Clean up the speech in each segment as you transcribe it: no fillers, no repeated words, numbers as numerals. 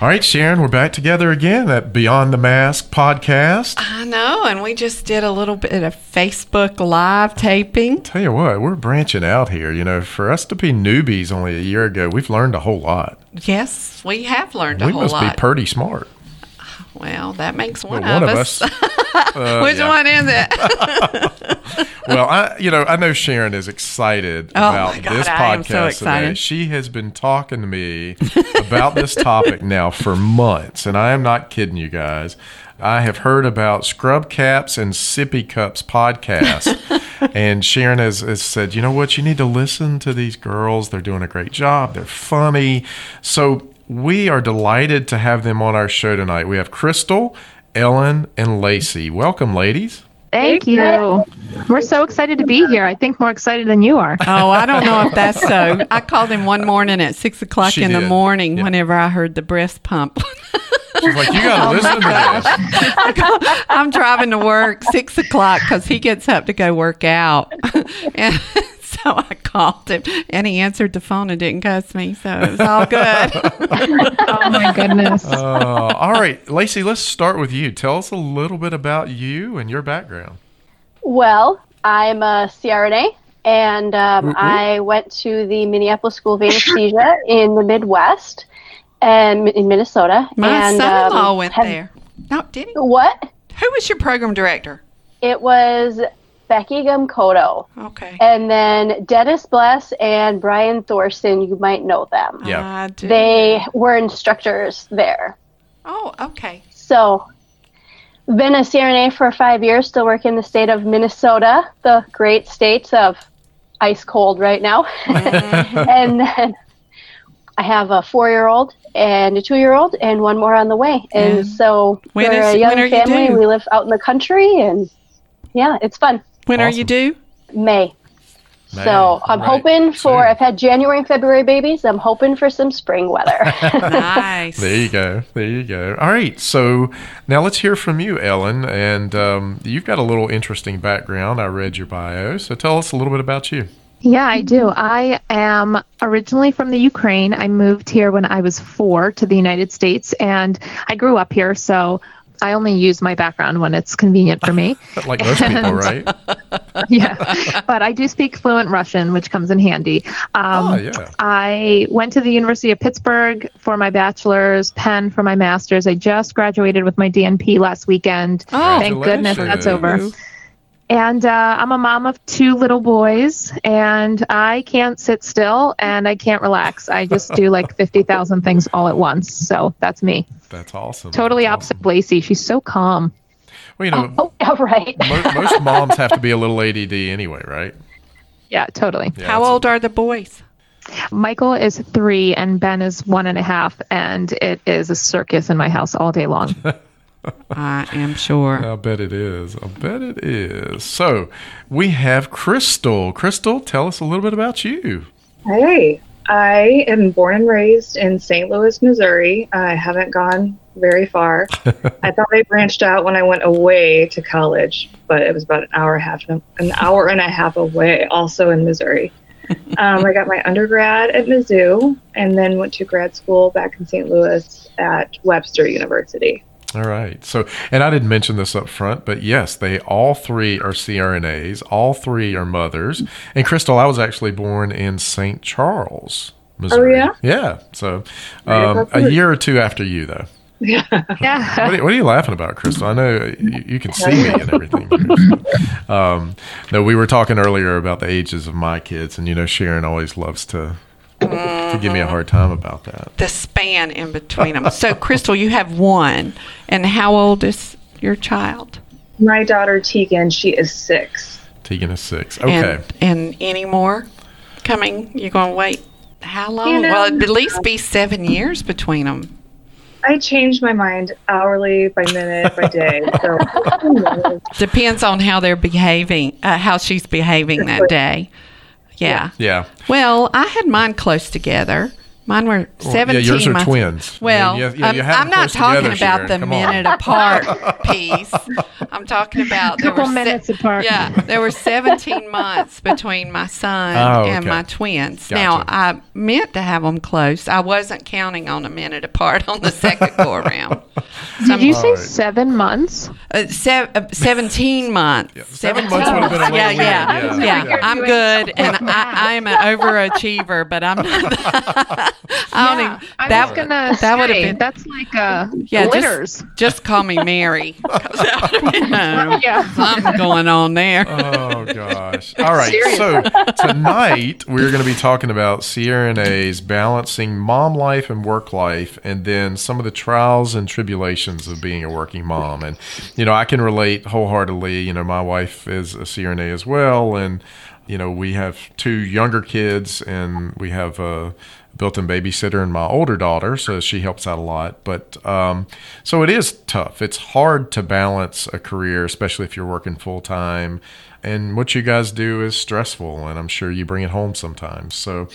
All right, Sharon, we're back together again at Beyond the Mask podcast. I know, and we just did a little bit of Facebook live taping. Tell you what, we're branching out here. You know, for us to be newbies only a year ago, we've learned a whole lot. Yes, we have learned a whole lot. We must be pretty smart. Well, that makes one of us. Which one is it? Well, I know Sharon is excited about this podcast today. She has been talking to me about this topic now for months, and I am not kidding you guys. I have heard about Scrub Caps and Sippy Cups podcast, and Sharon has said, you know what, you need to listen to these girls. They're doing a great job. They're funny. So we are delighted to have them on our show tonight. We have Crystal, Ellen, and Lacey. Welcome, ladies. Thank you. We're so excited to be here. I think more excited than you are. Oh, I don't know if that's so. I called him one morning at 6 o'clock in the morning whenever I heard the breast pump. She's like, you got to listen to this. I'm driving to work 6 o'clock because he gets up to go work out. And so I called him, and he answered the phone and didn't cuss me, so it was all good. Oh, my goodness. All right, Lacey, let's start with you. Tell us a little bit about you and your background. Well, I'm a CRNA, and I went to the Minneapolis School of Anesthesia in the Midwest and in Minnesota. My son-in-law went there. No, did he? What? Who was your program director? It was Becky Gumkoto. Okay. And then Dennis Bless and Brian Thorson, you might know them. Yeah. They were instructors there. Oh, okay. So, been a CRNA for 5 years, still work in the state of Minnesota, the great state of ice cold right now. And then I have a 4-year-old and a 2-year-old and one more on the way. And so, we're a young family. We live out in the country, and yeah, it's fun. When are you due? May. So I'm hoping for, I've had January and February babies. I'm hoping for some spring weather. Nice. There you go. All right. So now let's hear from you, Ellen. And you've got a little interesting background. I read your bio. So tell us a little bit about you. Yeah, I do. I am originally from the Ukraine. I moved here when I was 4 to the United States, and I grew up here. So I only use my background when it's convenient for me. Like most people, right? Yeah. But I do speak fluent Russian, which comes in handy. I went to the University of Pittsburgh for my bachelor's, Penn for my master's. I just graduated with my DNP last weekend. Oh, thank goodness that's over. And I'm a mom of 2 little boys, and I can't sit still, and I can't relax. I just do like 50,000 things all at once. So that's me. That's awesome. Totally opposite of Lacey. She's so calm. Well, you know, most moms have to be a little ADD anyway, right? Yeah, totally. Yeah, how old are the boys? Michael is 3, and Ben is 1.5, and it is a circus in my house all day long. I am sure. I bet it is. So we have Crystal. Crystal, tell us a little bit about you. Hey, I am born and raised in St. Louis, Missouri. I haven't gone very far. I thought I branched out when I went away to college, but it was about an hour and a half away, also in Missouri. I got my undergrad at Mizzou and then went to grad school back in St. Louis at Webster University. All right. So, and I didn't mention this up front, but yes, they all three are CRNAs. All three are mothers. And Crystal, I was actually born in St. Charles, Missouri. Oh, yeah? Yeah. So a year or two after you, though. Yeah. Yeah. What are you laughing about, Crystal? I know you can see me and everything. So, no, we were talking earlier about the ages of my kids, and, you know, Sharon always loves to give me a hard time about that. The span in between them. So, Crystal, you have one. And how old is your child? My daughter, Tegan, she is 6. Tegan is 6. Okay. And any more coming? You're going to wait how long? You know, well, it'd at least be 7 years between them. I change my mind hourly, by minute, by day. So. Depends on how they're behaving, how she's behaving that day. Yeah. Yeah. Well, I had mine close together. Mine were 17 months. Yeah, yours are twins. Well, I'm not talking about the minute apart piece. I'm talking about a couple minutes apart. Yeah, there were 17 months between my son and my twins. Gotcha. Now, I meant to have them close. I wasn't counting on a minute apart on the second go around. So did you say 7 months? 17 months. Yeah, 7 months would have been a little weird. Yeah. I'm good, and I am an overachiever, but I'm not. That's like glitters. Just call me Mary. Something's going on there. Oh gosh! All right. Seriously. So tonight we're going to be talking about CRNAs balancing mom life and work life, and then some of the trials and tribulations of being a working mom. And you know, I can relate wholeheartedly. You know, my wife is a CRNA as well, and you know, we have 2 younger kids, and we have a built-in babysitter and my older daughter, so she helps out a lot. But so it is tough. It's hard to balance a career, especially if you're working full-time. And what you guys do is stressful, and I'm sure you bring it home sometimes. So,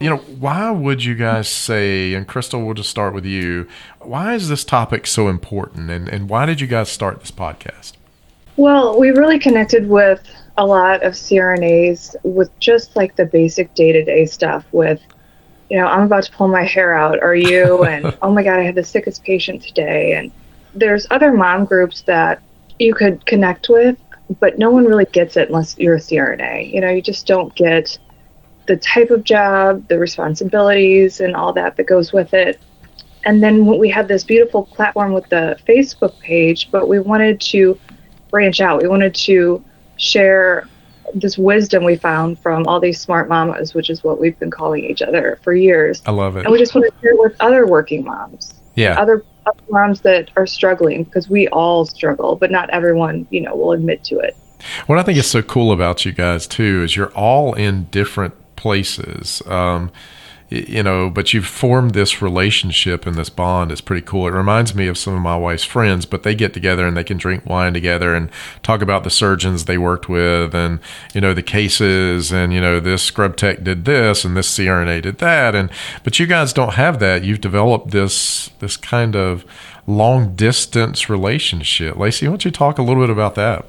you know, why would you guys say, and Crystal, we'll just start with you, why is this topic so important, and why did you guys start this podcast? Well, we really connected with a lot of CRNAs with just like the basic day-to-day stuff with, you know, I'm about to pull my hair out, are you? And, oh, my God, I had the sickest patient today. And there's other mom groups that you could connect with, but no one really gets it unless you're a CRNA. You know, you just don't get the type of job, the responsibilities, and all that goes with it. And then we had this beautiful platform with the Facebook page, but we wanted to branch out. We wanted to share this wisdom we found from all these smart mamas, which is what we've been calling each other for years. I love it. And we just want to share with other working moms. Yeah. Other moms that are struggling, because we all struggle, but not everyone, you know, will admit to it. What I think is so cool about you guys too is you're all in different places. You know, but you've formed this relationship and this bond is pretty cool. It reminds me of some of my wife's friends, but they get together and they can drink wine together and talk about the surgeons they worked with and, you know, the cases and, you know, this scrub tech did this and this CRNA did that. And, but you guys don't have that. You've developed this kind of long distance relationship. Lacey, why don't you talk a little bit about that?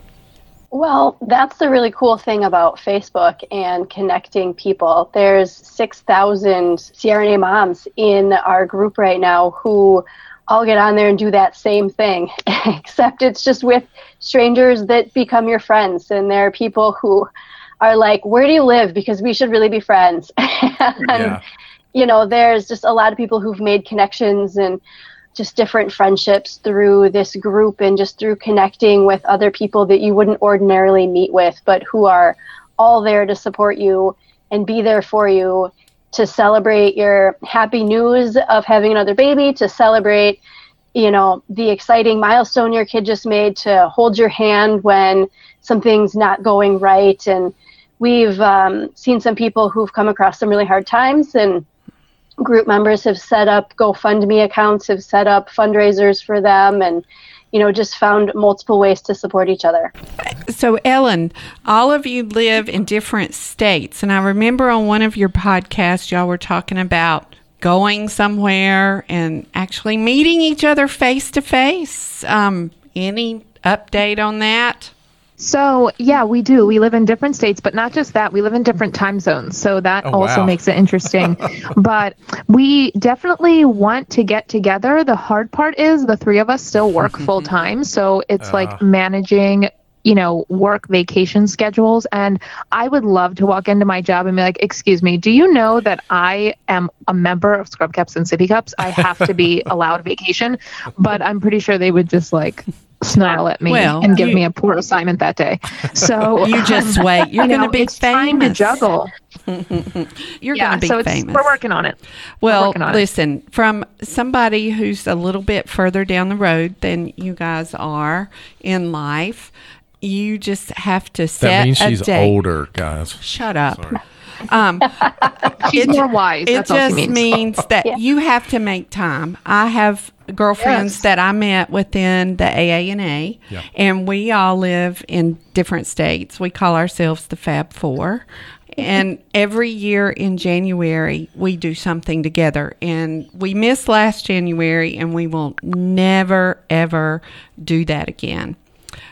Well, that's the really cool thing about Facebook and connecting people. There's 6,000 CRNA moms in our group right now who all get on there and do that same thing, except it's just with strangers that become your friends. And there are people who are like, where do you live? Because we should really be friends. And, you know, there's just a lot of people who've made connections and just different friendships through this group and just through connecting with other people that you wouldn't ordinarily meet with, but who are all there to support you and be there for you, to celebrate your happy news of having another baby, to celebrate, you know, the exciting milestone your kid just made, to hold your hand when something's not going right. And we've seen some people who've come across some really hard times, and group members have set up GoFundMe accounts, have set up fundraisers for them, and you know, just found multiple ways to support each other. So, Ellen, all of you live in different states. And I remember on one of your podcasts, y'all were talking about going somewhere and actually meeting each other face to face. Any update on that? So, yeah, we do. We live in different states, but not just that. We live in different time zones. So that also makes it interesting. But we definitely want to get together. The hard part is the three of us still work full time. So it's like managing, you know, work vacation schedules. And I would love to walk into my job and be like, excuse me, do you know that I am a member of Scrub Caps and Sippy Cups? I have to be allowed vacation. But I'm pretty sure they would just like snarl at me and give me a poor assignment that day. So you just wait. You're going to be famous. It's time to juggle. You're going to be famous. We're working on it. Well, listen, from somebody who's a little bit further down the road than you guys are in life, you just have to set a date. That means she's older, guys. Shut up. Sorry. She's more wise. That's all she means. It just means that you have to make time. I have girlfriends that I met within the AANA, and we all live in different states. We call ourselves the Fab Four. And every year in January, we do something together. And we missed last January, and we will never, ever do that again.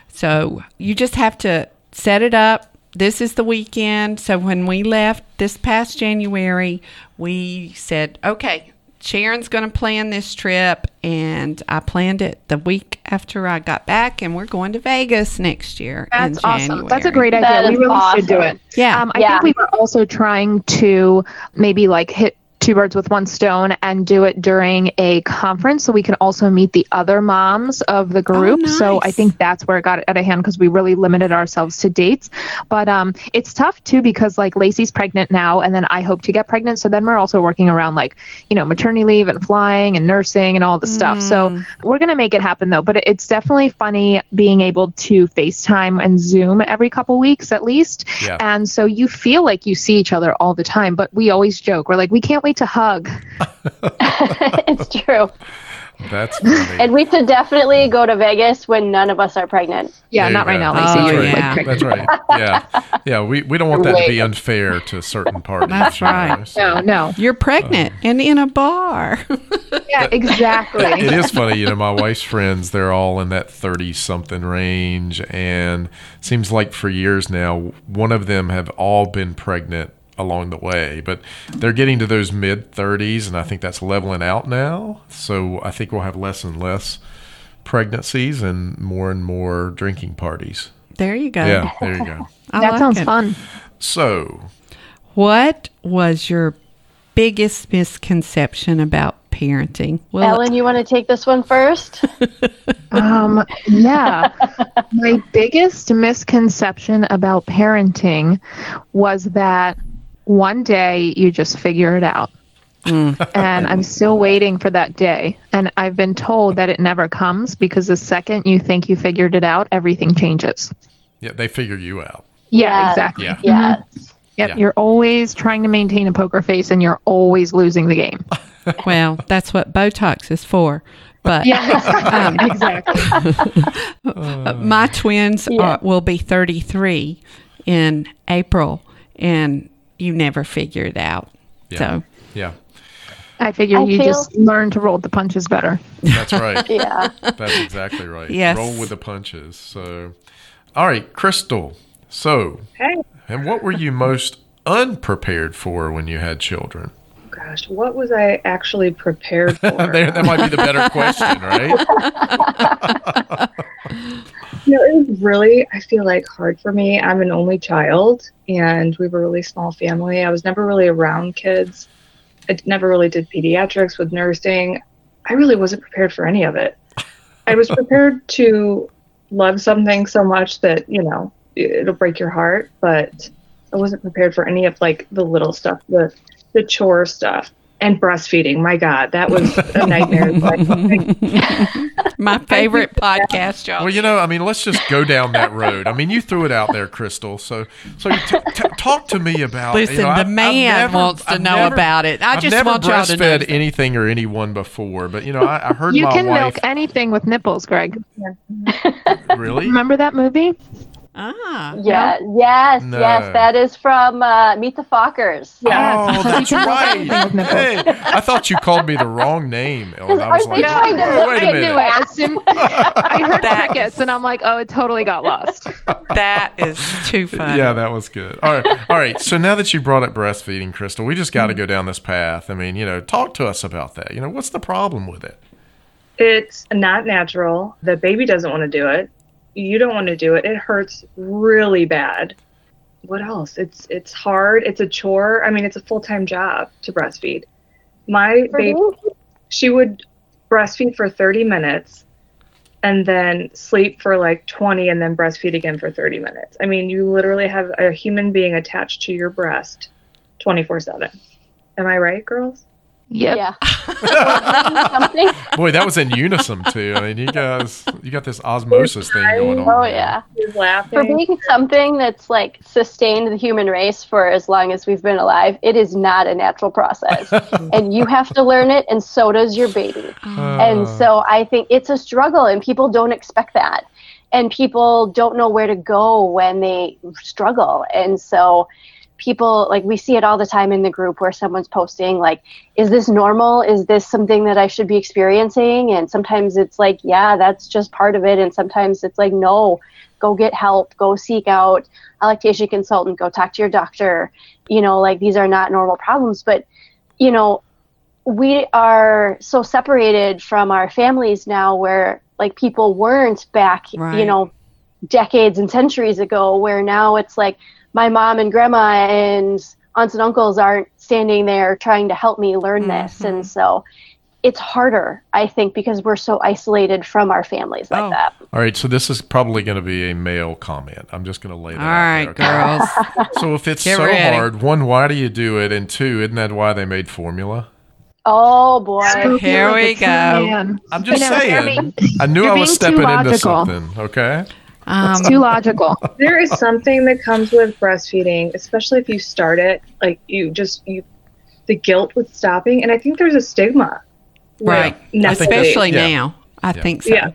So you just have to set it up. This is the weekend. So when we left this past January, we said, okay, Sharon's going to plan this trip. And I planned it the week after I got back, and we're going to Vegas next year. That's awesome. That's a great idea. That we really should do it. Yeah. I think we were also trying to maybe like hit two birds with one stone and do it during a conference so we can also meet the other moms of the group. Oh, nice. So I think that's where it got out of hand because we really limited ourselves to dates. But it's tough too because like Lacey's pregnant now and then I hope to get pregnant. So then we're also working around like, you know, maternity leave and flying and nursing and all the stuff. So we're going to make it happen though. But it's definitely funny being able to FaceTime and Zoom every couple weeks at least. Yeah. And so you feel like you see each other all the time, but we always joke. We're like, we can't wait to hug. It's true. That's funny. And we should definitely go to Vegas when none of us are pregnant. Yeah, not right now, Lacey. Oh, yeah. That's right. Yeah. Yeah, we don't want that to be unfair to a certain party. That's right. So. No. You're pregnant and in a bar. Yeah, exactly. It is funny, you know, my wife's friends, they're all in that 30-something range, and it seems like for years now, one of them have all been pregnant along the way, but they're getting to those mid-30s, and I think that's leveling out now. So I think we'll have less and less pregnancies and more drinking parties. There you go. Yeah, there you go. That sounds fun. So, what was your biggest misconception about parenting? Well, Ellen, you want to take this one first? Yeah. My biggest misconception about parenting was that one day you just figure it out. And I'm still waiting for that day. And I've been told that it never comes because the second you think you figured it out, everything changes. Yeah, they figure you out. Yeah, exactly. Yeah. Yep, yeah. You're always trying to maintain a poker face and you're always losing the game. Well, that's what Botox is for. But exactly. My twins will be 33 in April, and you never figure it out. Yeah. So I figure just learn to roll the punches better. That's right. Yeah. That's exactly right. Yes. Roll with the punches. So, all right, Crystal. So, and what were you most unprepared for when you had children? Gosh, what was I actually prepared for? That might be the better question, right? You know, it was really, I feel like, hard for me. I'm an only child, and we were a really small family. I was never really around kids. I never really did pediatrics with nursing. I really wasn't prepared for any of it. I was prepared to love something so much that, you know, it'll break your heart, but I wasn't prepared for any of, like, the little stuff, the chore stuff. And breastfeeding. My God, that was a nightmare. My favorite podcast, y'all. Well, you know, I mean, let's just go down that road. I mean, you threw it out there, Crystal. So talk to me about. Listen, you know, the man wants to know about it. I just want y'all to know. I've never breastfed anything or anyone before, but you know, I heard my wife. You can milk anything with nipples, Greg. Really? Remember that movie? Ah. Yeah. No? Yes. No. Yes. That is from Meet the Fockers. Yes. Oh, that's right. Hey, I thought you called me the wrong name, Ellen. I was like, wait a minute. I heard crickets, and I'm like, oh, it totally got lost. That is too funny. Yeah, that was good. All right. So now that you brought up breastfeeding, Crystal, we just got to go down this path. I mean, you know, talk to us about that. You know, what's the problem with it? It's not natural. The baby doesn't want to do it. You don't want to do it. It hurts really bad. What else? It's hard. It's a chore. I mean, it's a full-time job to breastfeed. My baby, she would breastfeed for 30 minutes and then sleep for like 20 and then breastfeed again for 30 minutes. I mean, you literally have a human being attached to your breast 24/7. Am I right, girls? Yep. Yeah. Boy, that was in unison too. I mean, you got this osmosis thing going on. Oh yeah. He's laughing. For being something that's like sustained the human race for as long as we've been alive, it is not a natural process, and you have to learn it, and so does your baby. And so I think it's a struggle, and people don't expect that, and people don't know where to go when they struggle, and so. People, like, we see it all the time in the group where someone's posting, like, is this normal? Is this something that I should be experiencing? And sometimes it's like, yeah, that's just part of it. And sometimes it's like, no, go get help, go seek out a lactation consultant, go talk to your doctor. You know, like, these are not normal problems. But, you know, we are so separated from our families now where, like, people weren't back, right. You know, decades and centuries ago, where now it's like, my mom and grandma and aunts and uncles aren't standing there trying to help me learn this. Mm-hmm. And so it's harder, I think, because we're so isolated from our families like that. All right. So this is probably going to be a male comment. I'm just going to lay that out there. All right, girls. So if it's hard, one, why do you do it? And two, isn't that why they made formula? Oh, boy. Here we go. I'm just saying. I knew I was stepping into something. Okay. It's too logical. There is something that comes with breastfeeding, especially if you start it, like the guilt with stopping. And I think there's a stigma. Right. Especially now. I think so. Yeah.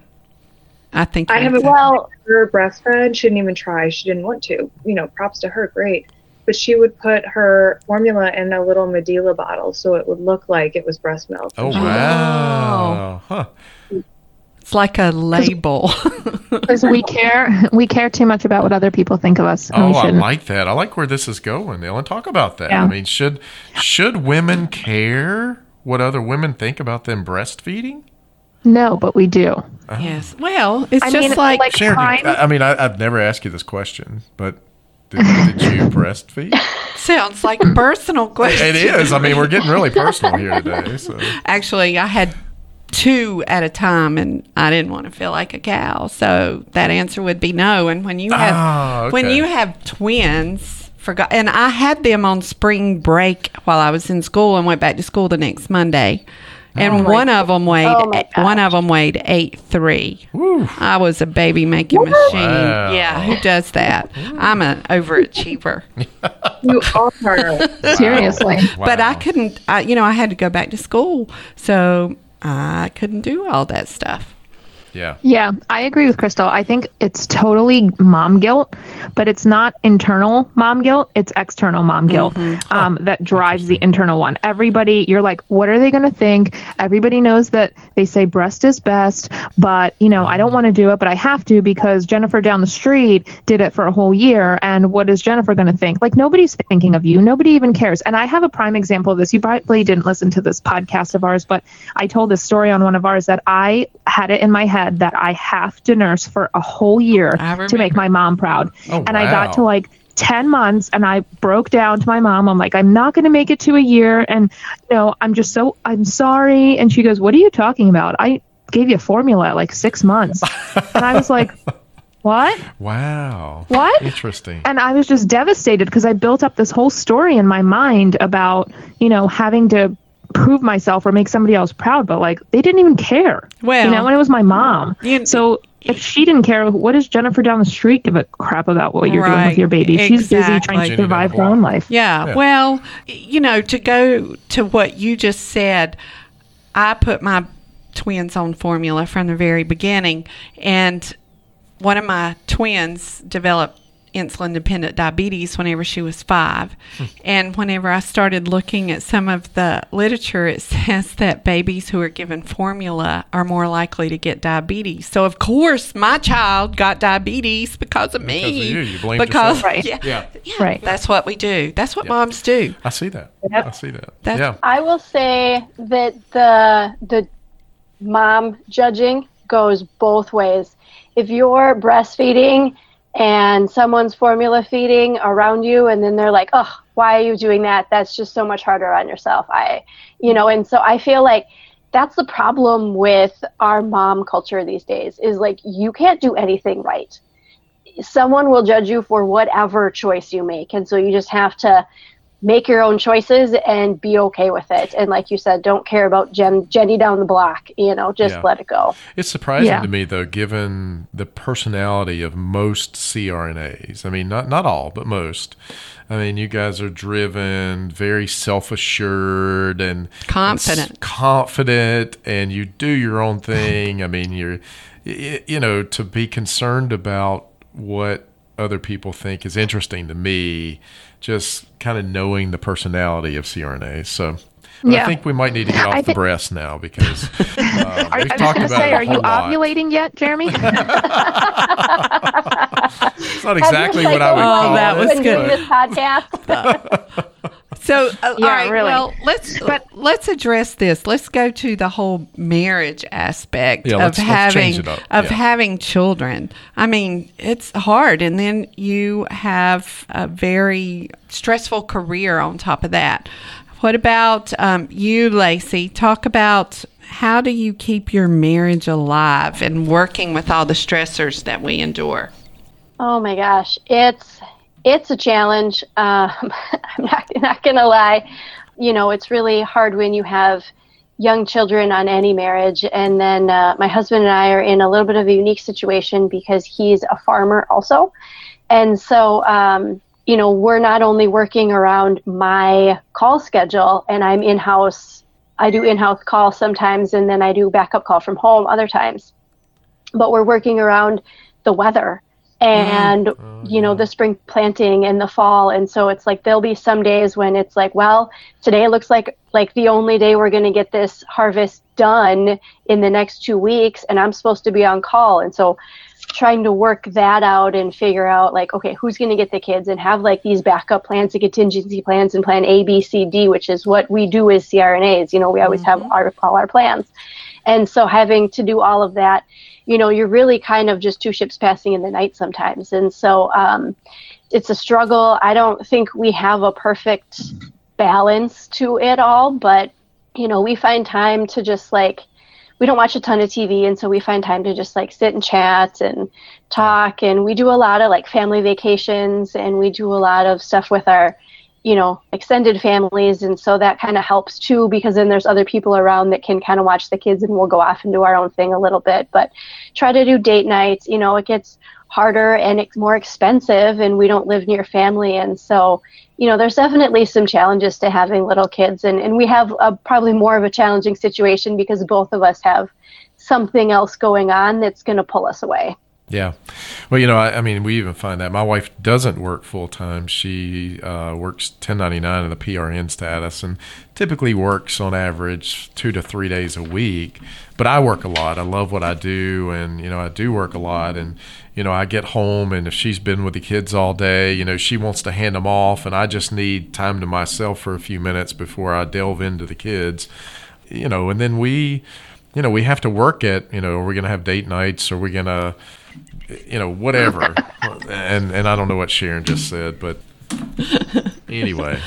I think I have a girl breastfed, shouldn't even try. She didn't want to, you know, props to her. Great. But she would put her formula in a little Medela bottle. So it would look like it was breast milk. Oh, wow. Huh. It's like a label. Because we care too much about what other people think of us. Oh, I like that. I like where this is going, Ellen. Talk about that. Yeah. I mean, should women care what other women think about them breastfeeding? No, but we do. Uh-huh. Yes. Well, it's like Sharon, I've never asked you this question, but did you breastfeed? Sounds like a personal question. It is. I mean, we're getting really personal here today. So. Actually, I had two at a time, and I didn't want to feel like a cow, so that answer would be no. And when you have twins, and I had them on spring break while I was in school and went back to school the next Monday, and one of them weighed 8.3. Woo. I was a baby making machine. Wow. Yeah, who does that? I'm an overachiever. You are seriously, wow. But I couldn't. I had to go back to school, so. I couldn't do all that stuff. Yeah. Yeah, I agree with Crystal. I think it's totally mom guilt, but it's not internal mom guilt. It's external mom guilt that drives the internal one. Everybody, you're like, what are they going to think? Everybody knows that they say breast is best, but, you know, I don't want to do it, but I have to because Jennifer down the street did it for a whole year. And what is Jennifer going to think? Like, nobody's thinking of you. Nobody even cares. And I have a prime example of this. You probably didn't listen to this podcast of ours, but I told this story on one of ours that I had it in my head that I have to nurse for a whole year to make my mom proud. Oh, and wow. I got to like 10 months and I broke down to my mom. I'm like, I'm not going to make it to a year. And, you know, I'm sorry. And she goes, what are you talking about? I gave you formula like 6 months. And I was like, what? Wow. What? Interesting. And I was just devastated because I built up this whole story in my mind about, you know, having to prove myself or make somebody else proud, but like they didn't even care. Well, you know, and it was my mom. So if she didn't care, what does Jennifer down the street give a crap about what you're doing with your baby? Exactly. She's busy trying to survive her own life. Yeah. Well, you know, to go to what you just said, I put my twins on formula from the very beginning, and one of my twins developed insulin-dependent diabetes whenever she was 5. And whenever I started looking at some of the literature, it says that babies who are given formula are more likely to get diabetes. So, of course, my child got diabetes because of me. Because of you. You blamed yourself. Right. Yeah. That's what we do. That's what moms do. I see that. Yep. I see that. I will say that the mom judging goes both ways. If you're breastfeeding and someone's formula feeding around you, and then they're like, oh, why are you doing that? That's just so much harder on yourself. And so I feel like that's the problem with our mom culture these days is like, you can't do anything right. Someone will judge you for whatever choice you make. And so you just have to make your own choices and be okay with it. And like you said, don't care about Jenny down the block, you know, just let it go. It's surprising to me though, given the personality of most CRNAs. I mean, not all, but most. I mean, you guys are driven, very self-assured and confident, and you do your own thing. I mean, you know, to be concerned about what other people think is interesting to me, just kind of knowing the personality of CRNAs. So I think we might need to get off the breast now because we've talked about it a whole lot. Are you ovulating yet, Jeremy? It's not exactly what I would call it. Oh, that was good. This podcast. So, all right, really. Well, let's address this. Let's go to the whole marriage aspect of having children. I mean, it's hard, and then you have a very stressful career on top of that. What about you, Lacey? Talk about how do you keep your marriage alive and working with all the stressors that we endure? Oh, my gosh. It's a challenge. I'm not going to lie. You know, it's really hard when you have young children on any marriage. And then my husband and I are in a little bit of a unique situation because he's a farmer also. And so, you know, we're not only working around my call schedule, and I'm in-house. I do in-house call sometimes, and then I do backup call from home other times. But we're working around the weather and you know, the spring planting and the fall. And so it's like there'll be some days when it's like, well, today looks like the only day we're going to get this harvest done in the next 2 weeks, and I'm supposed to be on call. And so trying to work that out and figure out like, okay, who's going to get the kids, and have like these backup plans and contingency plans and plan A, B, C, D, which is what we do as CRNAs. You know, we always have all our plans. And so having to do all of that, you know, you're really kind of just two ships passing in the night sometimes. And so it's a struggle. I don't think we have a perfect balance to it all, but, you know, we find time to just like, we don't watch a ton of TV. And so we find time to just like sit and chat and talk. And we do a lot of like family vacations, and we do a lot of stuff with our, you know, extended families. And so that kind of helps too, because then there's other people around that can kind of watch the kids, and we'll go off and do our own thing a little bit, but try to do date nights. You know, it gets harder and it's more expensive, and we don't live near family. And so, you know, there's definitely some challenges to having little kids, and we have probably more of a challenging situation because both of us have something else going on that's going to pull us away. Yeah. Well, you know, I mean, we even find that my wife doesn't work full time. She works 1099 in the PRN status, and typically works on average 2 to 3 days a week. But I work a lot. I love what I do. And, you know, I do work a lot. And, you know, I get home, and if she's been with the kids all day, you know, she wants to hand them off. And I just need time to myself for a few minutes before I delve into the kids, you know, and then we have to work at, you know, are we going to have date nights? Are we going to, you know, whatever. And I don't know what Sharon just said, but anyway,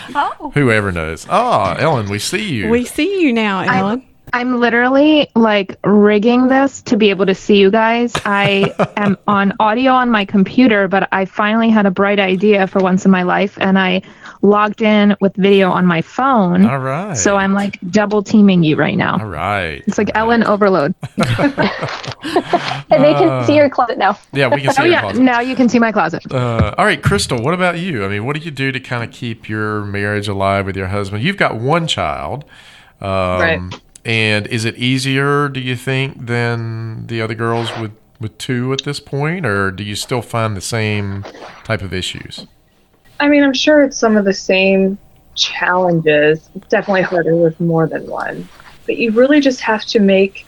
whoever knows. Oh, Ellen, we see you. We see you now, Ellen. I'm literally like rigging this to be able to see you guys. I am on audio on my computer, but I finally had a bright idea for once in my life. And I logged in with video on my phone. All right. So I'm like double teaming you right now. All right. It's like Ellen overload. And they can see your closet now. Yeah, we can see your closet. Now you can see my closet. All right, Crystal, what about you? I mean, what do you do to kind of keep your marriage alive with your husband? You've got one child. Right. And is it easier, do you think, than the other girls with two at this point, or do you still find the same type of issues? I mean, I'm sure it's some of the same challenges. It's definitely harder with more than one, but you really just have to make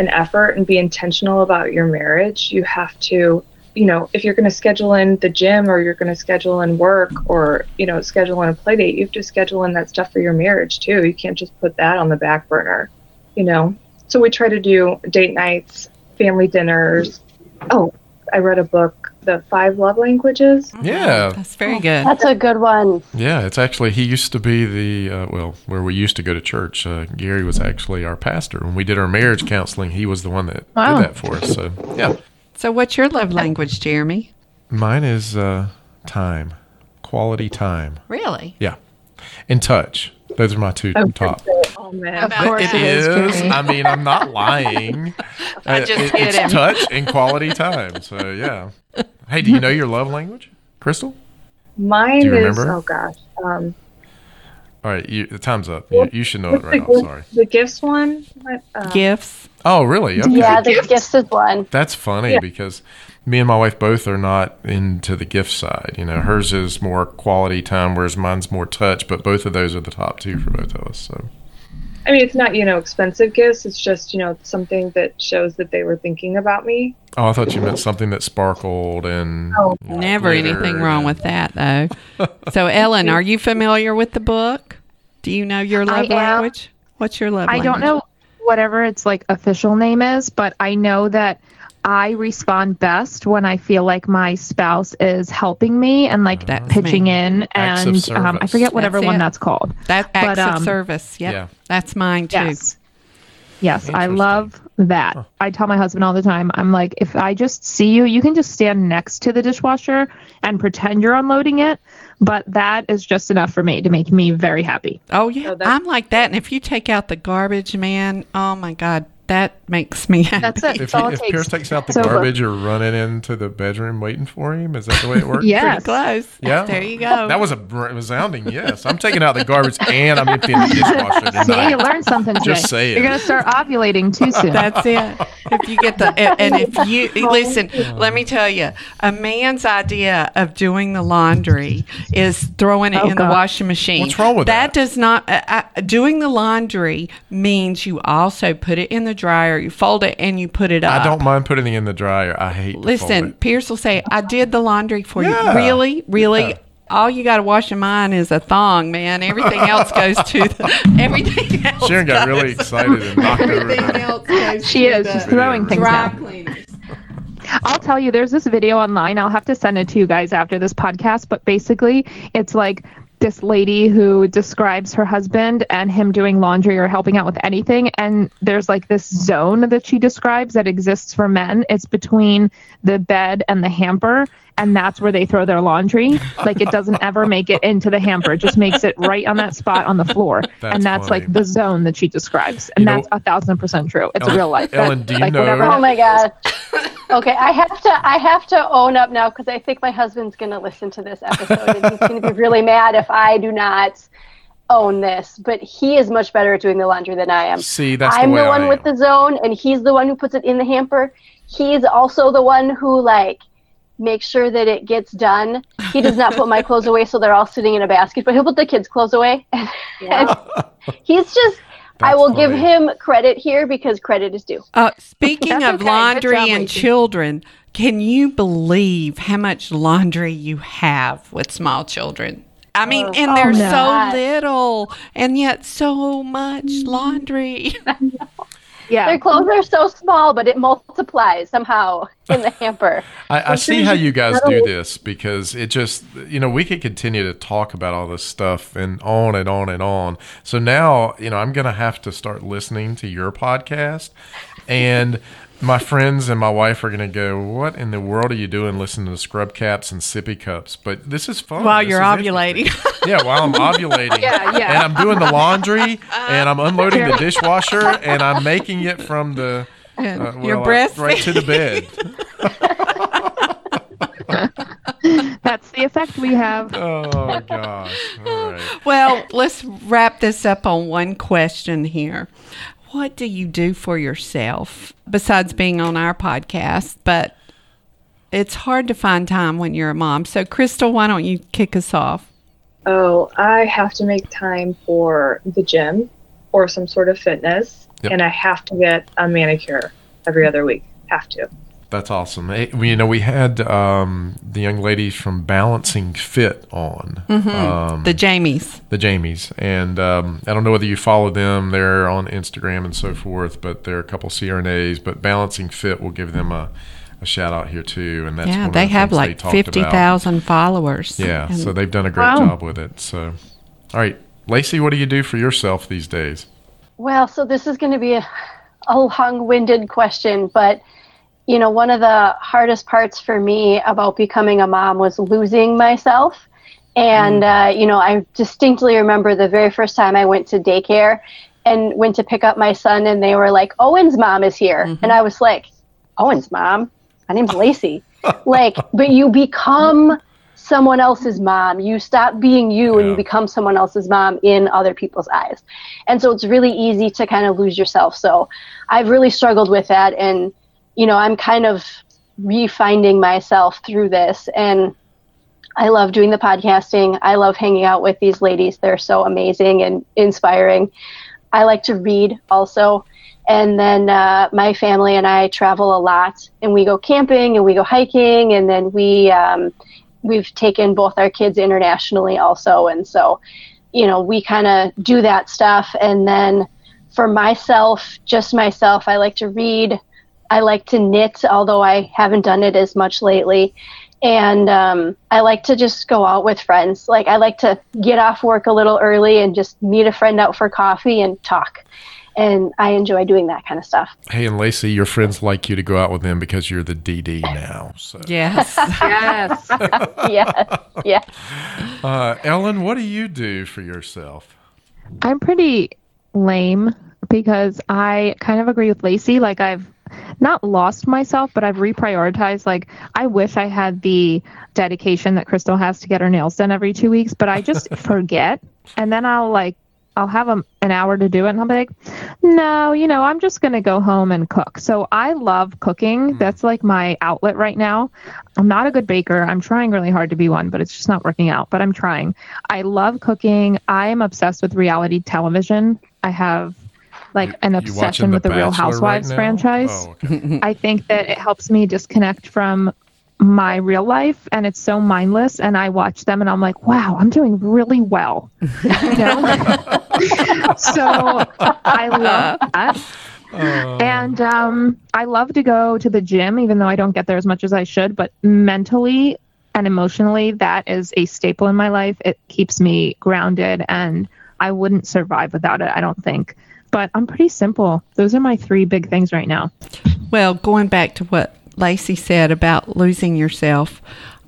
an effort and be intentional about your marriage. You have to, you know, if you're going to schedule in the gym or you're going to schedule in work or, you know, schedule in a play date, you have to schedule in that stuff for your marriage too. You can't just put that on the back burner, you know? So we try to do date nights, family dinners. Oh, I read a book, The 5 Love Languages. Yeah. That's very good. That's a good one. Yeah, it's actually, he used to be the, where we used to go to church. Gary was actually our pastor. When we did our marriage counseling, he was the one that did that for us. So, yeah. So what's your love language, Jeremy? Mine is time, quality time. Really? Yeah. And touch. Those are my two top. Oh, man. It is. I mean, I'm not lying. I just get it. It's touch and quality time. So, yeah. Hey, do you know your love language, Crystal? Mine is, oh, gosh. All right. The time's up. You should know it right off. Sorry. The gifts one? Gifts. Oh, really? Okay. Yeah, the gifts is one. That's funny because me and my wife both are not into the gift side. You know, hers is more quality time, whereas mine's more touch. But both of those are the top two for both of us. So, I mean, it's not, you know, expensive gifts. It's just, you know, something that shows that they were thinking about me. Oh, I thought you meant something that sparkled and never anything wrong with that, though. So, Ellen, are you familiar with the book? Do you know your love language? What's your love language? I don't know whatever its like official name is, but I know that I respond best when I feel like my spouse is helping me and like pitching in, and I forget whatever one that's called. That acts of service. Yep. Yeah, that's mine too. Yes, I love that. Huh. I tell my husband all the time, I'm like, if I just see you, you can just stand next to the dishwasher and pretend you're unloading it. But that is just enough for me to make me very happy. Oh, yeah. So I'm like that. And if you take out the garbage, man, oh, my God, that makes me happy. That's it. If Pierce takes out the garbage, you're running into the bedroom waiting for him. Is that the way it works? Yes. Pretty close. Yeah. There you go. That was a resounding yes. I'm taking out the garbage and I'm emptying the dishwasher tonight. See, you learned something today. Just say it. You're going to start ovulating too soon. That's it. If you get the, and if you, listen, let me tell you, a man's idea of doing the laundry is throwing it in the washing machine. What's wrong with that? That does not, doing the laundry means you also put it in the dryer, you fold it and you put it up. I don't mind putting it in the dryer. I hate to fold it. Pierce will say, I did the laundry for you. Really? Yeah. All you got to wash in mine is a thong, man. Everything else goes to everything else. Sharon got really excited and knocked over. She is. She's throwing things out. Dry cleaners. I'll tell you, there's this video online. I'll have to send it to you guys after this podcast. But basically, it's like this lady who describes her husband and him doing laundry or helping out with anything. And there's like this zone that she describes that exists for men. It's between the bed and the hamper. And that's where they throw their laundry. Like it doesn't ever make it into the hamper. It just makes it right on that spot on the floor. That's funny. Like the zone that she describes. And that's 1,000% true. It's real life. Ellen, do you know? Oh my God. Okay, I have to own up now because I think my husband's going to listen to this episode and he's going to be really mad if I do not own this. But he is much better at doing the laundry than I am. See, that's the way I am. I'm the one with the zone, and he's the one who puts it in the hamper. He's also the one who like makes sure that it gets done. He does not put my clothes away, so they're all sitting in a basket. But he'll put the kids' clothes away. And he's just. That's I will funny. Give him credit here because credit is due. Speaking of laundry and children, can you believe how much laundry you have with small children? I mean, and they're so little and yet so much laundry. Yeah. Their clothes are so small, but it multiplies. multiplies somehow in the hamper. I see how you guys do this, because it just, you know, we could continue to talk about all this stuff and on and on and on. So now, you know, I'm going to have to start listening to your podcast, and my friends and my wife are going to go, what in the world are you doing listening to Scrub Caps and Sippy Cups? But this is fun. While you're ovulating. Yeah, while I'm ovulating. Yeah. And I'm doing the laundry, and I'm unloading the dishwasher, and I'm making it from the your breast right to the bed. That's the effect we have. Oh, gosh. All right. Well, let's wrap this up on one question here. What do you do for yourself besides being on our podcast? But it's hard to find time when you're a mom. So, Crystal, why don't you kick us off? Oh, I have to make time for the gym or some sort of fitness. Yep. And I have to get a manicure every other week. Have to. That's awesome. You know, we had the young ladies from Balancing Fit on. Mm-hmm. The Jamies. The Jamies. And I don't know whether you follow them. They're on Instagram and so forth, but they're a couple CRNAs. But Balancing Fit, will give them a shout out here too. And that's one of the things they talked about. Yeah, they have like 50,000 followers. Yeah, so they've done a great job with it. So, all right, Lacey, what do you do for yourself these days? Well, so this is going to be a long-winded question, but you know, one of the hardest parts for me about becoming a mom was losing myself. And, you know, I distinctly remember the very first time I went to daycare and went to pick up my son, and they were like, Owen's mom is here. Mm-hmm. And I was like, Owen's mom? My name's Lacey. Like, but you become someone else's mom. You stop being you and you become someone else's mom in other people's eyes. And so it's really easy to kind of lose yourself. So I've really struggled with that, and you know, I'm kind of refinding myself through this, and I love doing the podcasting. I love hanging out with these ladies. They're so amazing and inspiring. I like to read also. And then my family and I travel a lot, and we go camping and we go hiking, and then we've taken both our kids internationally also. And so, you know, we kind of do that stuff. And then for myself, just myself, I like to read. I like to knit, although I haven't done it as much lately. And I like to just go out with friends. Like, I like to get off work a little early and just meet a friend out for coffee and talk. And I enjoy doing that kind of stuff. Hey, and Lacey, your friends like you to go out with them because you're the DD now. So. Yes. Yes. Yes. Yes. Ellen, what do you do for yourself? I'm pretty lame because I kind of agree with Lacey. Like, I've not lost myself, but I've reprioritized. Like, I wish I had the dedication that Crystal has to get her nails done every 2 weeks, but I just forget. And then I'll have an hour to do it, and I'll be like, no, you know, I'm just going to go home and cook. So I love cooking. That's like my outlet right now. I'm not a good baker. I'm trying really hard to be one, but it's just not working out, but I'm trying. I love cooking. I am obsessed with reality television. I have like an obsession with the Real Housewives franchise. Oh, okay. I think that it helps me disconnect from my real life, and it's so mindless, and I watch them and I'm like, wow, I'm doing really well. You know? So I love that. And I love to go to the gym, even though I don't get there as much as I should, but mentally and emotionally, that is a staple in my life. It keeps me grounded, and I wouldn't survive without it, I don't think. But I'm pretty simple. Those are my three big things right now. Well, going back to what Lacey said about losing yourself,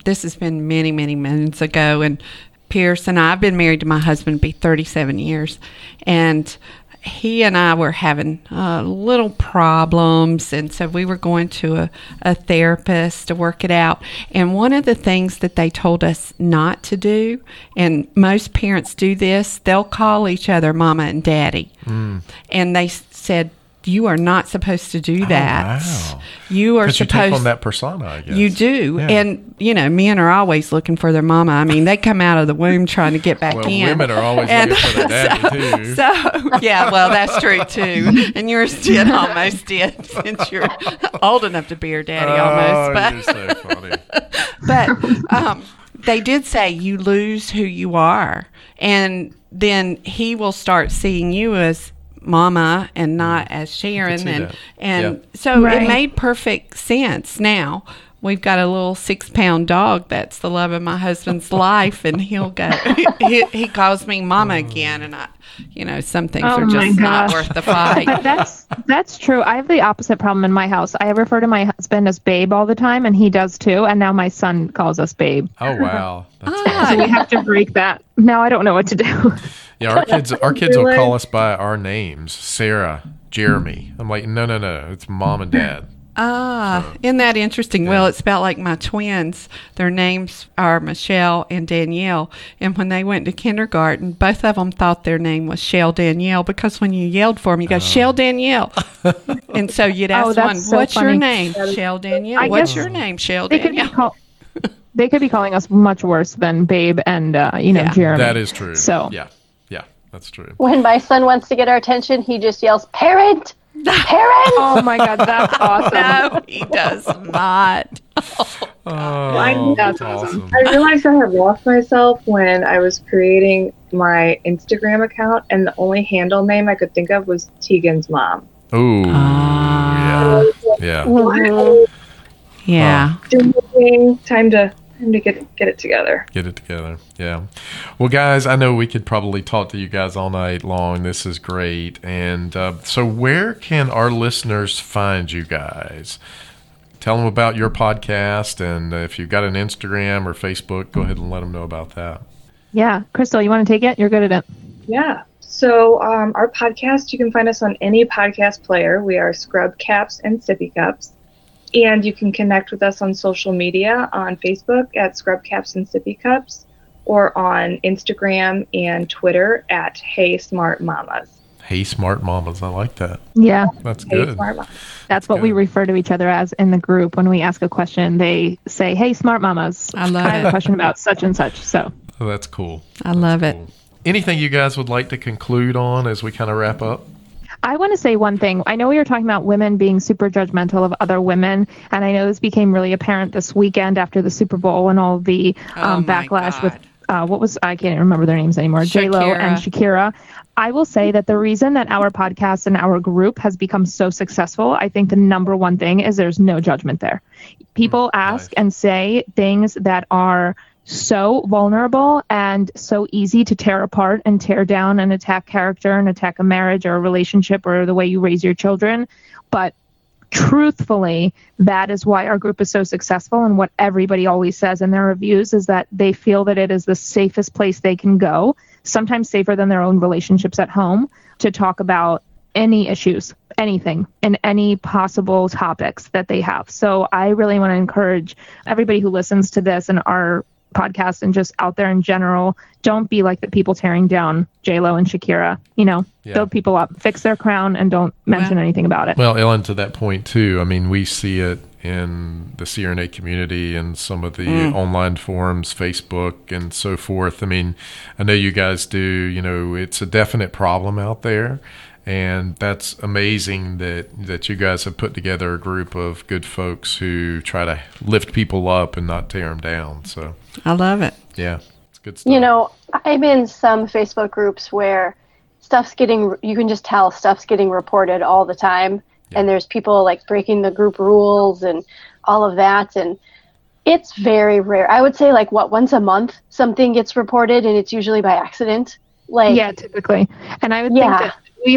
this has been many, many months ago. And Pierce and I've been married to my husband for 37 years. And he and I were having little problems. And so we were going to a therapist to work it out. And one of the things that they told us not to do, and most parents do this, they'll call each other mama and daddy. Mm. And they said, you are not supposed to do that. Oh, wow. You are supposed to take on that persona, I guess. You do. Yeah. And, you know, men are always looking for their mama. I mean, they come out of the womb trying to get back in. Women are always looking for their daddy, too. So, yeah, well, that's true, too. And yours did almost did, since you're old enough to be your daddy almost. But, you're so funny. But they did say you lose who you are. And then he will start seeing you as mama and not as Sharon. So it made perfect sense. Now we've got a little 6-pound dog that's the love of my husband's life, and he'll go. He calls me mama again, and I, you know, some things are just not worth the fight. But that's true. I have the opposite problem in my house. I refer to my husband as babe all the time, and he does too. And now my son calls us babe. Oh wow! That's awesome. So we have to break that. Now I don't know what to do. Yeah, our kids will call us by our names: Sarah, Jeremy. I'm like, no, it's mom and dad. Ah, isn't that interesting? Yeah. Well, it's about like my twins. Their names are Michelle and Danielle. And when they went to kindergarten, both of them thought their name was Shell Danielle, because when you yelled for them, you go, Shell Danielle. And so you'd ask one, what's your name? Shell Danielle. What's your name? Shell Danielle. They could be calling us much worse than babe and, Jeremy. That is true. So, yeah, that's true. When my son wants to get our attention, he just yells, parent. Parents! Oh my God, that's awesome. No, he does not. That's awesome. I realized I had lost myself when I was creating my Instagram account, and the only handle name I could think of was Tegan's mom. Ooh. Time to get it together. Get it together. Yeah. Well, guys, I know we could probably talk to you guys all night long. This is great. And so where can our listeners find you guys? Tell them about your podcast. And if you've got an Instagram or Facebook, go ahead and let them know about that. Yeah. Crystal, you want to take it? You're good at it. Yeah. So our podcast, you can find us on any podcast player. We are Scrub Caps and Sippy Cups. And you can connect with us on social media, on Facebook at Scrub Caps and Sippy Cups, or on Instagram and Twitter at Hey Smart Mamas. Hey Smart Mamas. I like that. Yeah. That's good. That's what we refer to each other as in the group. When we ask a question, they say, Hey Smart Mamas. I love it. I have a question about such and such. So that's cool. I love it. Anything you guys would like to conclude on as we kind of wrap up? I want to say one thing. I know we were talking about women being super judgmental of other women, and I know this became really apparent this weekend after the Super Bowl and all the backlash with I can't remember their names anymore, J-Lo and Shakira. I will say that the reason that our podcast and our group has become so successful, I think the number one thing is there's no judgment there. People ask and say things that are so vulnerable and so easy to tear apart and tear down and attack character and attack a marriage or a relationship or the way you raise your children. But truthfully, that is why our group is so successful. And what everybody always says in their reviews is that they feel that it is the safest place they can go, sometimes safer than their own relationships at home, to talk about any issues, anything, and any possible topics that they have. So I really want to encourage everybody who listens to this and our podcast and just out there in general, don't be like the people tearing down J-Lo and Shakira. Build people up, fix their crown, and don't mention anything about it. Well, Ellen, to that point too, I mean, we see it in the CRNA community and some of the online forums, Facebook and so forth. I mean, I know you guys do, it's a definite problem out there. And that's amazing that you guys have put together a group of good folks who try to lift people up and not tear them down. So I love it. Yeah, it's good stuff. I'm in some Facebook groups where you can just tell stuff's getting reported all the time. Yeah. And there's people like breaking the group rules and all of that. And it's very rare. I would say like once a month something gets reported, and it's usually by accident. Typically. And I would think that we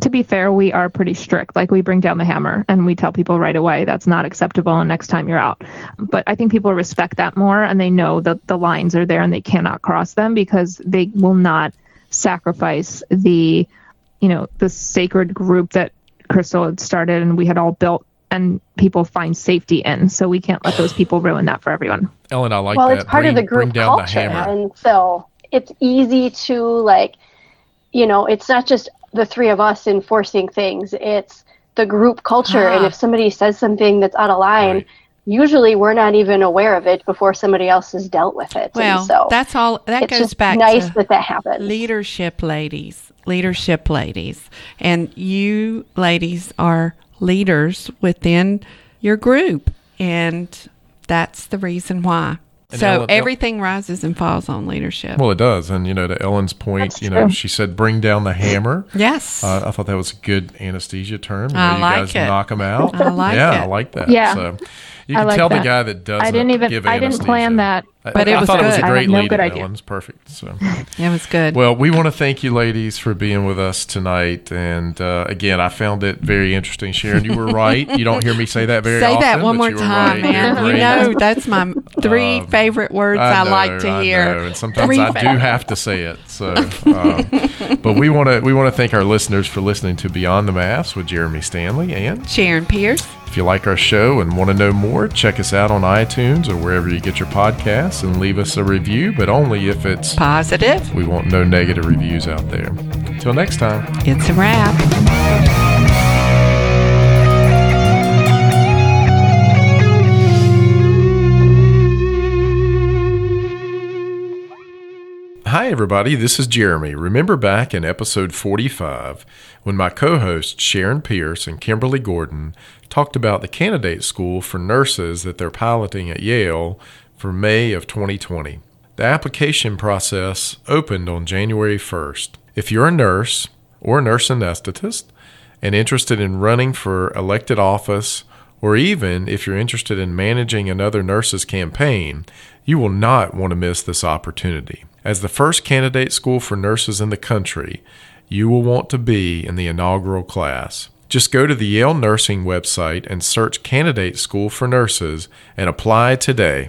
to be fair, we are pretty strict. We bring down the hammer and we tell people right away that's not acceptable and next time you're out. But I think people respect that more, and they know that the lines are there and they cannot cross them, because they will not sacrifice the sacred group that Crystal had started and we had all built and people find safety in. So we can't let those people ruin that for everyone. Ellen, I like that. Well, it's part of the group culture. And so it's easy to it's not just the three of us enforcing things. It's the group culture. And if somebody says something that's out of line, usually we're not even aware of it before somebody else has dealt with it. Well, that's all. That goes back nice to that happens. Leadership ladies. And you ladies are leaders within your group. And that's the reason why. And so everything rises and falls on leadership. Well, it does. And, you know, to Ellen's point, that's true. She said, bring down the hammer. Yes. I thought that was a good anesthesia term. You guys knock them out. I like it. I like that. Yeah. So you can tell the guy that doesn't give anesthesia. I didn't plan that. But it was good. I thought it was a great lead. That one's perfect. So. It was good. Well, we want to thank you, ladies, for being with us tonight. And again, I found it very interesting. Sharon, you were right. You don't hear me say that very often. Say that one more time, right, man. You know, that's my three favorite words I like to hear. And sometimes I do have to say it. So, but we want to thank our listeners for listening to Beyond the Mask with Jeremy Stanley and Sharon Pierce. If you like our show and want to know more, check us out on iTunes or wherever you get your podcasts and leave us a review, but only if it's positive. We want no negative reviews out there. Until next time, it's a wrap. Hi, everybody. This is Jeremy. Remember back in episode 45 when my co-hosts Sharon Pierce and Kimberly Gordon talked about the candidate school for nurses that they're piloting at Yale for May of 2020. The application process opened on January 1st. If you're a nurse or a nurse anesthetist and interested in running for elected office, or even if you're interested in managing another nurse's campaign, you will not want to miss this opportunity. As the first candidate school for nurses in the country, you will want to be in the inaugural class. Just go to the Yale Nursing website and search Candidate School for Nurses and apply today.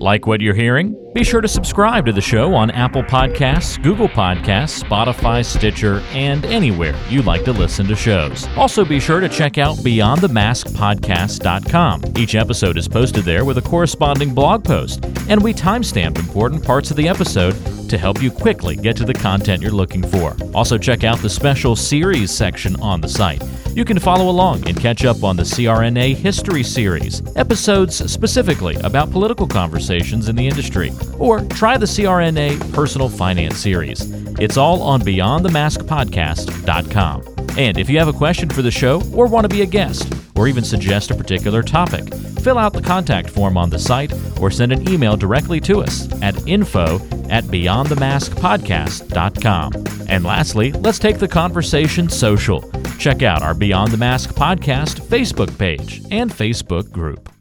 Like what you're hearing? Be sure to subscribe to the show on Apple Podcasts, Google Podcasts, Spotify, Stitcher, and anywhere you like to listen to shows. Also, be sure to check out beyondthemaskpodcast.com. Each episode is posted there with a corresponding blog post, and we timestamp important parts of the episode to help you quickly get to the content you're looking for. Also, check out the special series section on the site. You can follow along and catch up on the CRNA History Series, episodes specifically about political conversations in the industry, or try the CRNA Personal Finance Series. It's all on beyondthemaskpodcast.com. And if you have a question for the show or want to be a guest or even suggest a particular topic, fill out the contact form on the site or send an email directly to us at info@beyondthemaskpodcast.com. And lastly, let's take the conversation social. Check out our Beyond the Mask Podcast Facebook page and Facebook group.